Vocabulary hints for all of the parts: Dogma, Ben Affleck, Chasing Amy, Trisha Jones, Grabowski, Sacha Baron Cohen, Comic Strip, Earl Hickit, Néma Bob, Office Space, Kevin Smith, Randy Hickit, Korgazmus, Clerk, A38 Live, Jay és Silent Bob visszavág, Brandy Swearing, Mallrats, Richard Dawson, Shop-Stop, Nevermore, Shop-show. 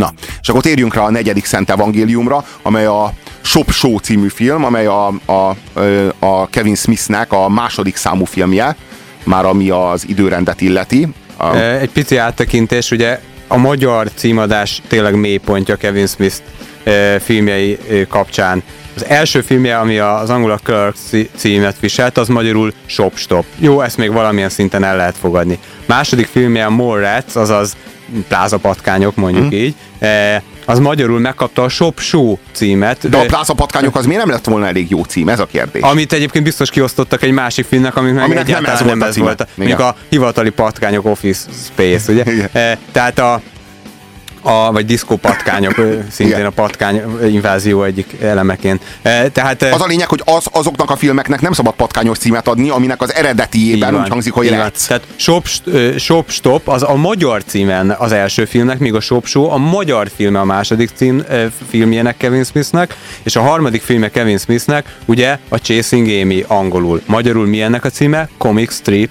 Na, és akkor térjünk rá a negyedik Szent Evangéliumra, amely a Shop-show című film, amely a Kevin Smithnek a második számú filmje, már ami az időrendet illeti. Egy pici áttekintés, ugye a magyar címadás tényleg mélypontja Kevin Smith filmjei kapcsán. Az első filmje, ami az angol a Clerk címet viselt, az magyarul Shop-Stop. Jó, ezt még valamilyen szinten el lehet fogadni. Második filmje a Mallrats, azaz plázapatkányok, mondjuk így, az magyarul megkapta a Shop-show címet. De a plázapatkányok az miért nem lett volna elég jó cím? Ez a kérdés. Amit egyébként biztos kiosztottak egy másik filmnek, aminek egyáltalán nem ez volt, mondjuk a hivatali patkányok Office Space, ugye? Tehát vagy diszkópatkányok, szintén a patkány invázió egyik elemeként. Tehát, az a lényeg, hogy azoknak a filmeknek nem szabad patkányos címet adni, aminek az eredetiében úgy hangzik, hogy látsz. Tehát Shop-Stop az a magyar címen az első filmnek, míg a Shop-show a magyar filme a második filmjének Kevin Smithnek, és a harmadik filmje Kevin Smithnek ugye a Chasing Amy angolul. Magyarul mi ennek a címe? Comic Strip,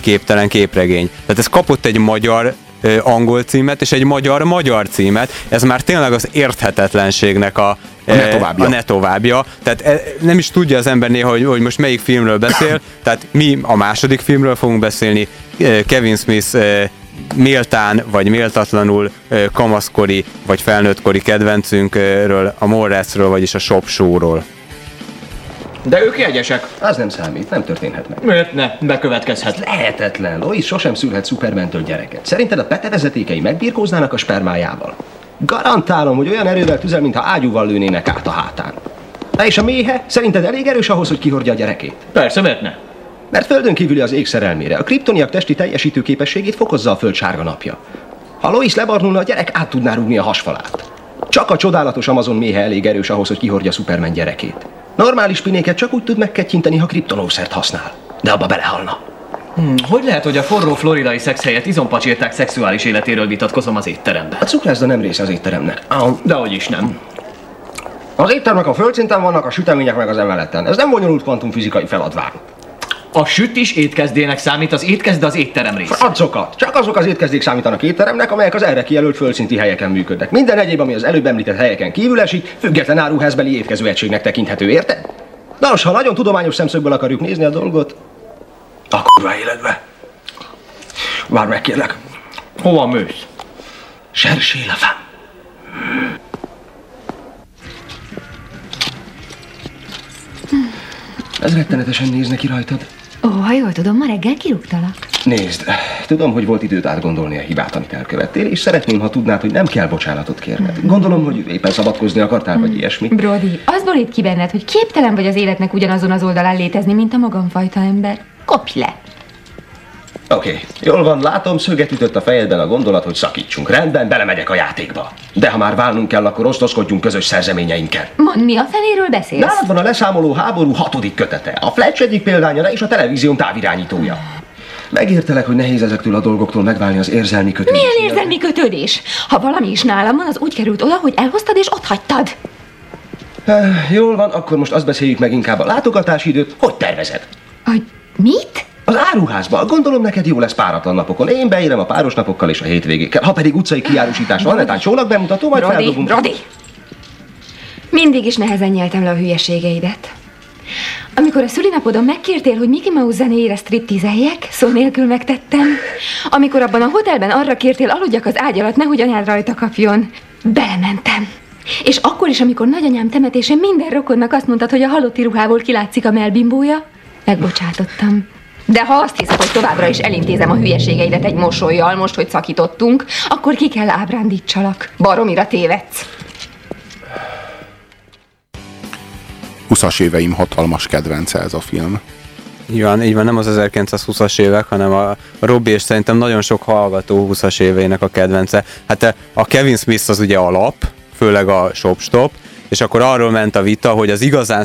képtelen képregény. Tehát ez kapott egy magyar angol címet, és egy magyar-magyar címet. Ez már tényleg az érthetetlenségnek a ne továbbja. Tehát nem is tudja az ember néha, hogy most melyik filmről beszél. Tehát mi a második filmről fogunk beszélni. Kevin Smith méltán vagy méltatlanul kamaszkori vagy felnőttkori kedvencünkről, a Mallratsról, vagyis a Shop-showról. De ők jegyesek. Az nem számít, nem történhet meg. Miért ne? Bekövetkezhet. Ez lehetetlen. Lois sosem szülhet Superman-től gyereket. Szerinted a petevezetékei megbirkóznának a spermájával? Garantálom, hogy olyan erővel tüzel, mintha ágyúval lőnének át a hátán. Na és a méhe? Szerinted elég erős ahhoz, hogy kihordja a gyerekét? Persze, miért ne? Mert földön kívüli az ég szerelmére. A kriptoniak testi teljesítő képességét fokozza a föld sárga napja. Ha Lois lebarnulna, a gyerek át tudná rúgni a hasfalát. Csak a csodálatos Amazon méhe elég erős ahhoz, hogy kihordja Superman gyerekét. Normális pinéket csak úgy tud megkettyinteni, ha kriptonószert használ. De abba belehalna. Hogy lehet, hogy a forró floridai szex helyett izompacsírták szexuális életéről vitatkozom az étteremben? A cukrászda nem része az étteremnek. Dehogy is nem. Az éttermek a földszinten vannak, a sütemények meg az emeleten. Ez nem bonyolult kvantumfizikai feladvány. A süt is étkezdének számít, az étkezd az étterem része. Francokat! Csak azok az étkezdék számítanak étteremnek, amelyek az erre kijelölt földszinti helyeken működnek. Minden egyéb, ami az előbb említett helyeken kívül esik, független áruházbeli étkezőegységnek tekinthető, érted? Na most, ha nagyon tudományos szemszögből akarjuk nézni a dolgot, a kurva életbe. Várj meg, kérlek. Hova mész? Sersélefen. Ez rettenetesen néz neki rajtad. Ó, ha jól tudom, ma reggel kirúgtalak. Nézd, tudom, hogy volt időd átgondolni a hibát, amit elkövettél, és szeretném, ha tudnád, hogy nem kell bocsánatot kérned. Gondolom, hogy éppen szabadkozni akartál, vagy ilyesmi. Brody, az borít ki benned, hogy képtelen vagy az életnek ugyanazon az oldalán létezni, mint a magamfajta ember. Kopj le! Oké, jól van, látom, szöget ütött a fejedben a gondolat, hogy szakítsunk. Rendben, belemegyek a játékba. De ha már válnunk kell, akkor osztozkodjunk közös szerzeményeinkkel. Mondd, mi a feléről beszélsz? Nálad van a leszámoló háború 6. kötete, a Fletch egyik példánya és a televízió távirányítója. Megértelek, hogy nehéz ezektől a dolgoktól megválni az érzelmi kötődés. Milyen érzelmi kötődés? Ha valami is nálam van, az úgy került oda, hogy elhoztad és ott hagytad. Jól van, akkor most azt beszéljük meg inkább, a látogatási időt hogy tervezed? Mit? Az áruházban. Gondolom, neked jó lesz páratlan napokon. Én beérem a páros napokkal és a hétvégékkel. Ha pedig utcai kiárusítás van, netán csónak bemutató, majd feldobunk. Brody! Mindig is nehezen nyeltem le a hülyeségeidet. Amikor a szülinapodon megkértél, hogy Mickey Mouse zenéjére striptizeljek, szó nélkül megtettem. Amikor abban a hotelben arra kértél, aludjak az ágy alatt, nehogy anyád rajta kapjon. Belementem. És akkor is, amikor nagyanyám temetésén minden rokonnak azt mondtad, hogy a halotti ruhából kilátszik a melbimbója, megbocsátottam. De ha azt hiszed, hogy továbbra is elintézem a hülyeségeidet egy mosollyal, most, hogy szakítottunk, akkor ki kell ábrándítsalak. Baromira tévedsz. 20-as éveim hatalmas kedvence ez a film. Így van, nem az 1920-as évek, hanem a Robbie és szerintem nagyon sok hallgató 20-as éveinek a kedvence. Hát a Kevin Smith az ugye alap, főleg a Shop-Stop, és akkor arról ment a vita, hogy az igazán,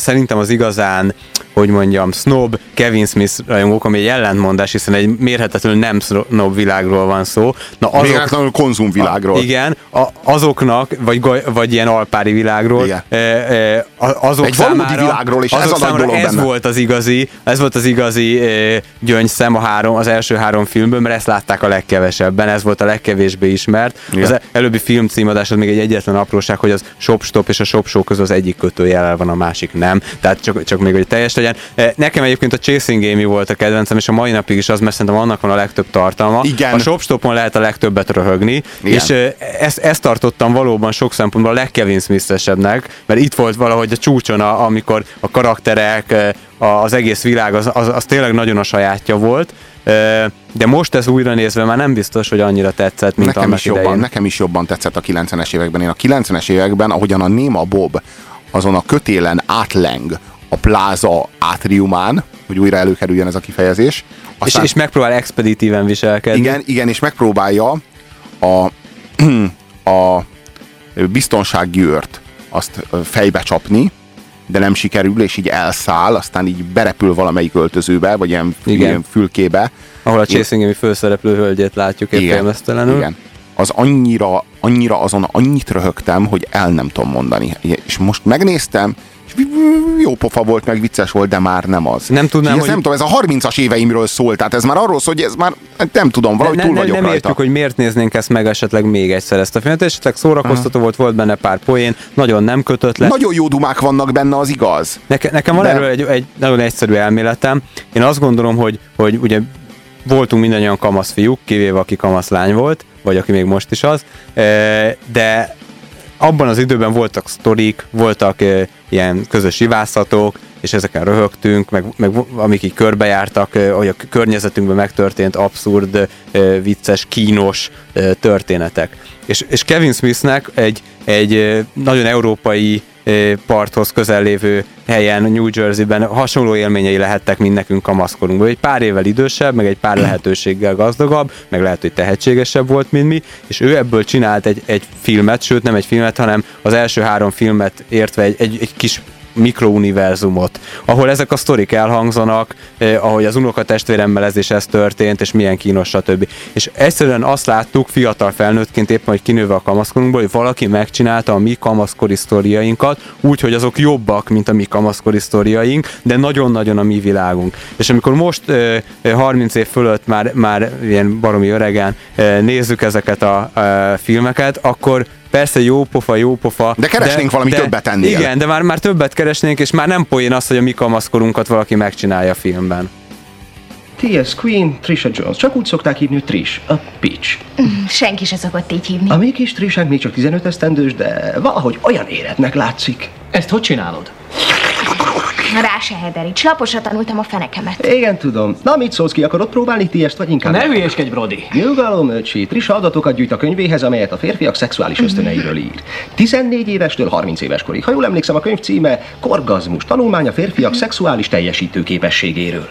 hogy mondjam, snob Kevin Smith rajongók, ami egy ellentmondás, hiszen egy mérhetetlenül nem snob világról van szó. Mérhetetlenül konzumvilágról. Igen, azoknak, vagy ilyen alpári világról, azok egy számára, világról, és azok számára ez volt az igazi gyöngyszem az első három filmből, mert ezt látták a legkevesebben, ez volt a legkevésbé ismert. Igen. Az előbbi film címadás az még egy egyetlen apróság, hogy az Shop-Stop és a Shop-show közül az egyik kötőjellel van, a másik nem. Tehát csak még, hogy teljes legyen. Nekem egyébként a Chasing Amy volt a kedvencem, és a mai napig is az, mert szerintem annak van a legtöbb tartalma. Igen. A Shop-Stopon lehet a legtöbbet röhögni, igen. És ezt tartottam valóban sok szempontból a legkevin Smith-esebbnek, mert itt volt valahogy a csúcson, amikor a karakterek, az egész világ, az tényleg nagyon a sajátja volt. De most ez újra nézve már nem biztos, hogy annyira tetszett, mint annak idején. Nekem is jobban tetszett a 90-es években. Én a 90-es években, ahogyan a Néma Bob azon a kötélen átleng a pláza átriumán, hogy újra előkerüljön ez a kifejezés. Aztán, és megpróbál expeditíven viselkedni. Igen, és megpróbálja a biztonsági őrt azt fejbe csapni, de nem sikerül, és így elszáll, aztán így berepül valamelyik öltözőbe, vagy ilyen fülkébe. Ahol a Chasing Amy főszereplő hölgyét látjuk értelmeztelenül. Igen. Az annyira azon annyit röhögtem, hogy el nem tudom mondani. És most megnéztem, és jó pofa volt, meg vicces volt, de már nem az. Nem tudnám, hogy... Nem tudom, ez a 30-as éveimről szól, tehát ez már arról szól, hogy ez már nem tudom, valahogy túl vagyok rajta. Nem értjük, hogy miért néznénk ezt meg esetleg még egyszer, ezt a filmet, esetleg szórakoztató volt benne pár poén, nagyon nem kötött le. Nagyon jó dumák vannak benne, az igaz. Nekem van erről egy nagyon egyszerű elméletem. Én azt gondolom, hogy ugye voltunk mindannyian kamasz fiúk, kivéve aki kamasz lány volt, vagy aki még most is az, de abban az időben voltak sztorik, voltak ilyen közös ivászatok, és ezeken röhögtünk, meg amik így körbejártak, hogy a környezetünkben megtörtént abszurd, vicces, kínos történetek. És Kevin Smithnek egy nagyon európai parthoz közel lévő helyen, New Jerseyben hasonló élményei lehettek, mint nekünk a kamaszkorunkban. Egy pár évvel idősebb, meg egy pár lehetőséggel gazdagabb, meg lehet, hogy tehetségesebb volt, mint mi, és ő ebből csinált egy filmet, sőt nem egy filmet, hanem az első három filmet értve egy kis mikrouniverzumot, ahol ezek a sztorik elhangzanak, ahogy az unokatestvéremmel ez és ez történt, és milyen kínos, stb. És egyszerűen azt láttuk fiatal felnőttként, éppen hogy kinőve a kamaszkorunkból, hogy valaki megcsinálta a mi kamaszkori sztoriainkat, úgy, hogy azok jobbak, mint a mi kamaszkori sztoriaink, de nagyon-nagyon a mi világunk. És amikor most 30 év fölött már ilyen baromi öregen nézzük ezeket a filmeket, akkor persze jó pofa. De keresnénk valami többet ennél. Igen, de már többet keresnénk, és már nem poén az, hogy a mi kamaszkorunkat valaki megcsinálja a filmben. T.S. Queen, Trisha Jones. Csak úgy szokták hívni, hogy Trish, a Peach. Senki se szokott így hívni. A mi kis Trishánk még csak 15 esztendős, de valahogy olyan éretnek látszik. Ezt hogy csinálod? Rá se hederíts, laposra tanultam a fenekemet. Igen, tudom. Na, mit szólsz, ki akarod próbálni T.S.-t, vagy inkább? Ne hülyéskedj, Brody! Nyugalom, öcsi. Trisa adatokat gyűjt a könyvéhez, amelyet a férfiak szexuális ösztöneiről ír. 14 évestől 30 éves korig. Ha jól emlékszem, a könyv címe Korgazmus, tanulmány a férfiak szexuális teljesítő képességéről.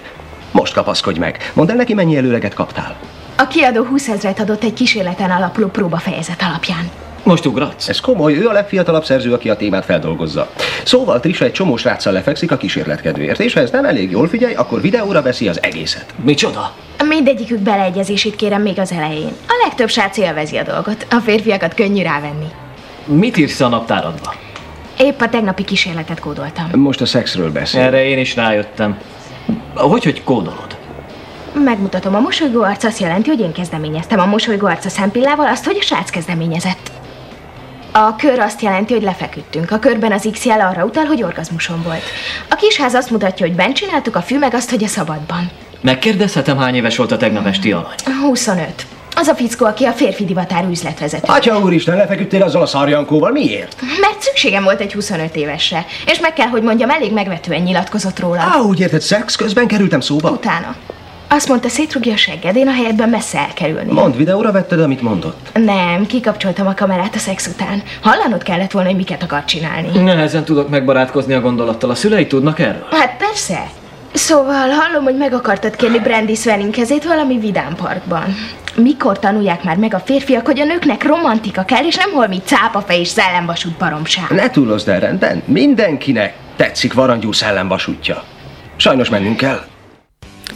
Most kapaszkodj meg. Mondd el neki, mennyi előleget kaptál. A kiadó 20 000-et adott egy kísérleten alapuló próbafejezet alapján. Most ugratsz? Ez komoly, ő a legfiatalabb szerző, aki a témát feldolgozza. Szóval Trisha egy csomó sráccal lefekszik a kísérlet kedvéért, és ha ez nem elég jól figyelj, akkor videóra veszi az egészet. Micsoda? Mindegyikük beleegyezését kérem még az elején. A legtöbb srác élvezi a dolgot, a férfiakat könnyű rávenni. Mit írsz a naptáradba? Épp a tegnapi kísérletet kódoltam. Most a szexről beszél. Erre én is rájöttem. Hogy kódolod? Megmutatom, a mosolygó arc azt jelenti, hogy én kezdeményeztem, a mosolygó arc a szempillával azt, hogy a srác kezdeményezett. A kör azt jelenti, hogy lefeküdtünk. A körben az X-jel arra utal, hogy orgazmusom volt. A kisház azt mutatja, hogy bent csináltuk, a fű meg azt, hogy a szabadban. Megkérdezhetem, hány éves volt a tegnap esti alany? 25. Az a fickó, aki a férfi divatár üzletvezető. Atya úristen, lefeküdtél azzal a szarjankóval, miért? Mert szükségem volt egy 25 évesre. És meg kell, hogy mondjam, elég megvetően nyilatkozott róla. Úgy érted, szex közben kerültem szóba? Utána. Azt mondta, szétrugja a segged, én a helyedben messze elkerülni. Mondd, videóra vetted, amit mondott? Nem, kikapcsoltam a kamerát a szex után. Hallanod kellett volna, hogy miket akar csinálni. Nehezen tudok megbarátkozni a gondolattal. A szülei tudnak erről? Hát persze. Szóval hallom, hogy meg akartad kérni Brandy Swearing kezét valami vidám parkban. Mikor tanulják már meg a férfiak, hogy a nőknek romantika kell, és nem holmi cápafej és szellemvasút baromság? Ne túlozd el, rendben. Mindenkinek tetszik varangyú szellemvasútja. Sajnos mennünk kell.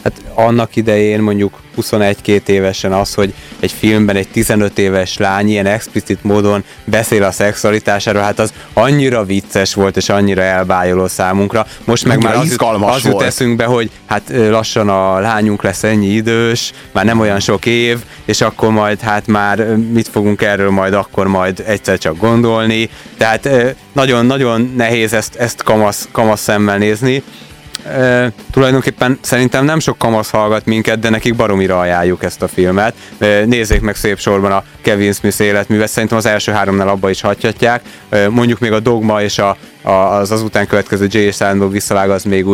Hát annak idején mondjuk 21-22 évesen az, hogy egy filmben egy 15 éves lány ilyen explicit módon beszél a szexualitásáról, hát az annyira vicces volt és annyira elbájoló számunkra. Most meg már az jut eszünkbe, hogy hát lassan a lányunk lesz ennyi idős, már nem olyan sok év, és akkor majd hát már mit fogunk erről majd akkor majd egyszer csak gondolni. Tehát nagyon-nagyon nehéz ezt kamasz szemmel nézni. Tulajdonképpen szerintem nem sok kamasz hallgat minket, de nekik baromira ajánljuk ezt a filmet. Nézzék meg szép sorban a Kevin Smith életművet, szerintem az első háromnál abba is hagyhatják. Mondjuk még a Dogma és az után következő Jay és Silent Bob visszavág, az még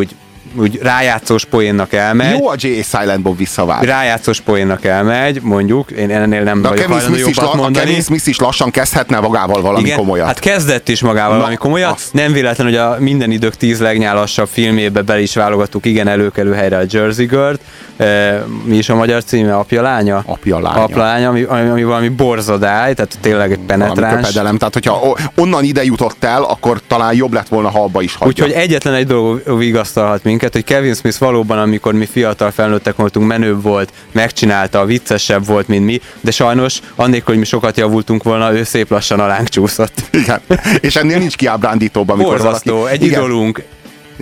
úgy rájátszós poénnak elmegy. Jó a Jay és Silent Bob visszavág. Rájátszós poénnak elmegy, mondjuk. Én ennél nem vagyok hajlandó jobbat mondani. A Kevin Smith is lassan kezdhetne magával valami komolyat. Hát kezdett is magával valami komolyat. Azt. Nem véletlen, hogy a minden idők 10 legnyálasabb filmébe bele is válogattuk igen előkelő helyre a Jersey Girl-t. Mi is a magyar címe? Apja-lánya? Apja-lánya. Apja-lánya, ami valami borzadály, tehát tényleg egy penetráns. Köpedelem, tehát hogyha onnan ide jutott el, akkor talán jobb lett volna, ha abba is hagyja. Úgyhogy egyetlen egy dolog vigasztalhat minket, hogy Kevin Smith valóban, amikor mi fiatal felnőttek voltunk, menőbb volt, megcsinálta, viccesebb volt, mint mi, de sajnos annélkül, hogy mi sokat javultunk volna, ő szép lassan alánk csúszott. Igen, és ennél nincs kiábrándítóbb, amikor borzasztó, valaki... egy igen. Idolunk,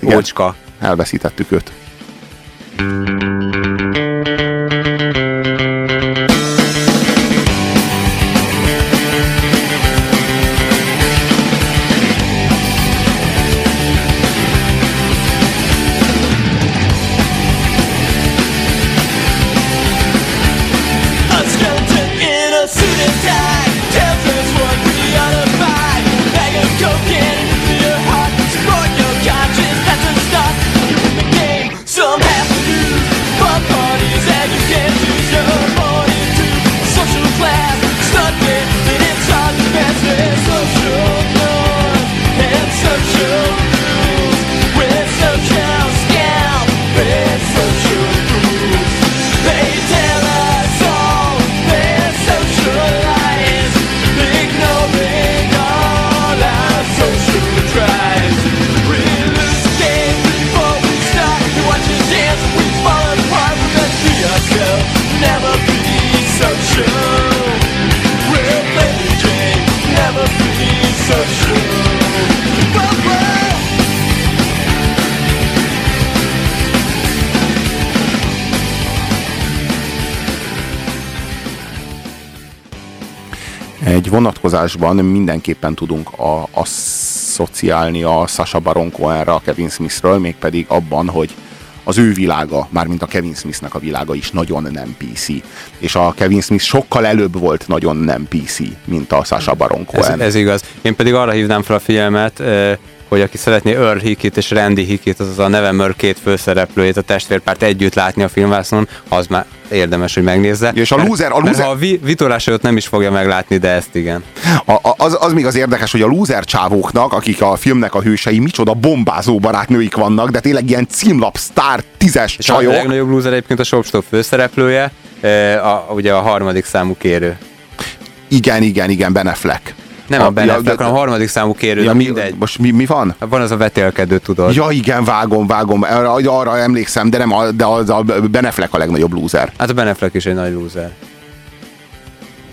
igen. Ócska. Elveszítettük őt. Egy vonatkozásban mindenképpen tudunk asszociálni a Sacha Baron Cohenre, a Kevin Smithről, mégpedig abban, hogy az ő világa, mármint a Kevin Smithnek a világa is nagyon nem PC. És a Kevin Smith sokkal előbb volt nagyon nem PC, mint a Sacha Baron Cohen. Ez igaz. Én pedig arra hívnám fel a figyelmet, hogy aki szeretné Earl Hickit és Randy Hickit, azaz a Nevermore két főszereplőjét, a testvérpárt együtt látni a filmvászon, az már érdemes, hogy megnézze. És a lúzer... ha a vitorlás előtt nem is fogja meglátni, de ezt igen. Az még az érdekes, hogy a lúzer csávóknak, akik a filmnek a hősei, micsoda bombázó barátnőik vannak, de tényleg ilyen címlap, sztár, tízes és csajok. A legnagyobb lúzer egyébként a Shop-Stop főszereplője, ugye a harmadik számú kérő. Igen, Ben Affleck. Nem a Ben Affleck, hanem a harmadik számú kérő, ja, mindegy. Most mi van? Van az a vetélkedő, tudod. Ja igen, vágom, arra emlékszem, de nem de a Ben Affleck a legnagyobb lúzer. Hát a Ben Affleck is egy nagy lúzer.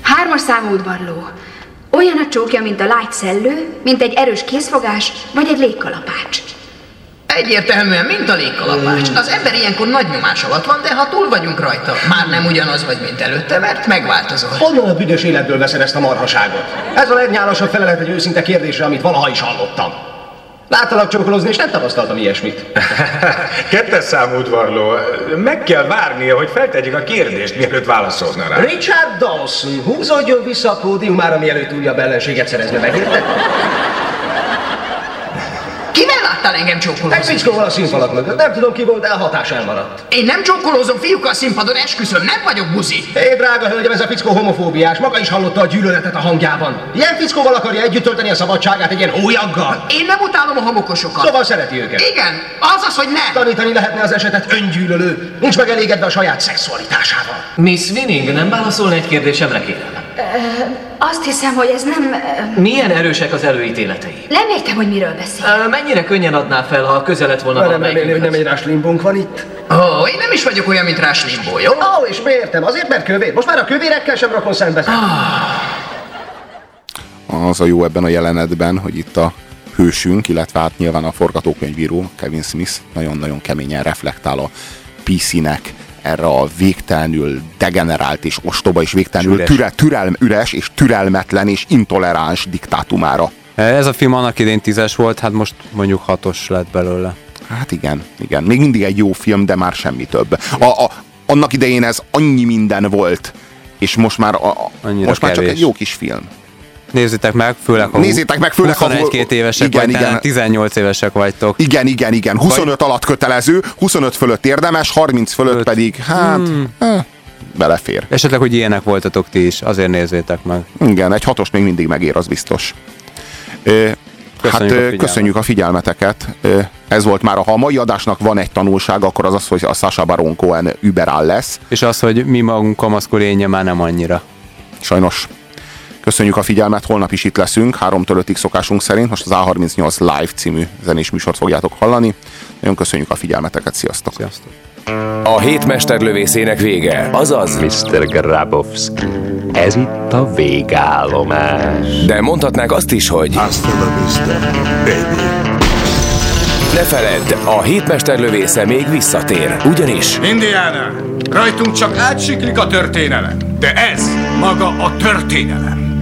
3-as számú udvarló. Olyan a csókja, mint a lágy szellő, mint egy erős kézfogás, vagy egy légkalapács. Egyértelműen, mint a légkalapács. Az ember ilyenkor nagy nyomás alatt van, de ha túl vagyunk rajta, már nem ugyanaz vagy, mint előtte, mert megváltozott. Honnan a büdös életből veszed ezt a marhaságot? Ez a legnyálasabb felelet egy őszinte kérdésre, amit valaha is hallottam. Láttalak csókolozni, és nem tapasztaltam ilyesmit. 2-es számú udvarló. Meg kell várnia, hogy feltegyük a kérdést, mielőtt válaszolna rá. Richard Dawson, húzódjon vissza a pódiumára, mielőtt újabb ellenséget szerezne megérted? Kivel láttál engem csókolózni? Egy picskóval a színfalak mögött. Nem tudom ki volt, de a hatás elmaradt. Én nem csókolózom fiúkkal a színpadon, esküszöm, nem vagyok buzi. Hé, drága hölgyem, ez a fickó homofóbiás. Maga is hallotta a gyűlöletet a hangjában. Ilyen fickóval akarja együtt tölteni a szabadságát egy ilyen hólyaggal. Én nem utálom a homokosokat. Szóval szereti őket. Igen, azaz, hogy nem. Tanítani lehetne az esetet, öngyűlölő. Nincs megelégedve a saját szexualitásával. Miss Winning, nem válaszolna egy kérdésemre, kérem? Azt hiszem, hogy ez nem... Milyen erősek az előítéletei? Nem értem, hogy miről beszél. Mennyire könnyen adnál fel, ha közel lett volna... Nem remélem, hogy nem egy ráslimbónk van itt. Ó, én nem is vagyok olyan, mint ráslimbó, jó? Ó, és miért nem? Azért, mert kövér. Most már a kövérekkel sem rakon szembe. Az a jó ebben a jelenetben, hogy itt a hősünk, illetve hát nyilván a forgatókönyvíró, Kevin Smith nagyon-nagyon keményen reflektál a PC-nek, erre a végtelenül degenerált és ostoba és végtelenül üres és türelmetlen és intoleráns diktátumára. Ez a film annak idén 10-es volt, hát most mondjuk 6-os lett belőle. Hát igen, igen. Még mindig egy jó film, de már semmi több. Annak idején ez annyi minden volt, és most már csak egy jó kis film. Nézzétek meg, főleg ha 21-22 évesek igen, vagy, igen. 18 évesek vagytok. Igen. 25 alatt kötelező, 25 fölött érdemes, 30 fölött pedig, belefér. Esetleg, hogy ilyenek voltatok ti is, azért nézzétek meg. Igen, egy 6-os még mindig megér, az biztos. Köszönjük a figyelmeteket. Ez volt már, ha a mai adásnak van egy tanulság, akkor az, hogy a Sacha Baron Cohen überall lesz. És az, hogy mi magunk kamaszkolénye már nem annyira. Sajnos. Köszönjük a figyelmet, holnap is itt leszünk, 3-5-ig szokásunk szerint, most az A38 Live című zenés műsort fogjátok hallani. Nagyon köszönjük a figyelmeteket, sziasztok! Sziasztok. A hét mesterlövészének vége, azaz Mr. Grabowski. Ez itt a végállomás. De mondhatnák azt is, hogy hasta la vista, baby. Ne feledd, a hétmesterlövésze még visszatér, ugyanis... Indiana, rajtunk csak átsiklik a történelem, de ez maga a történelem.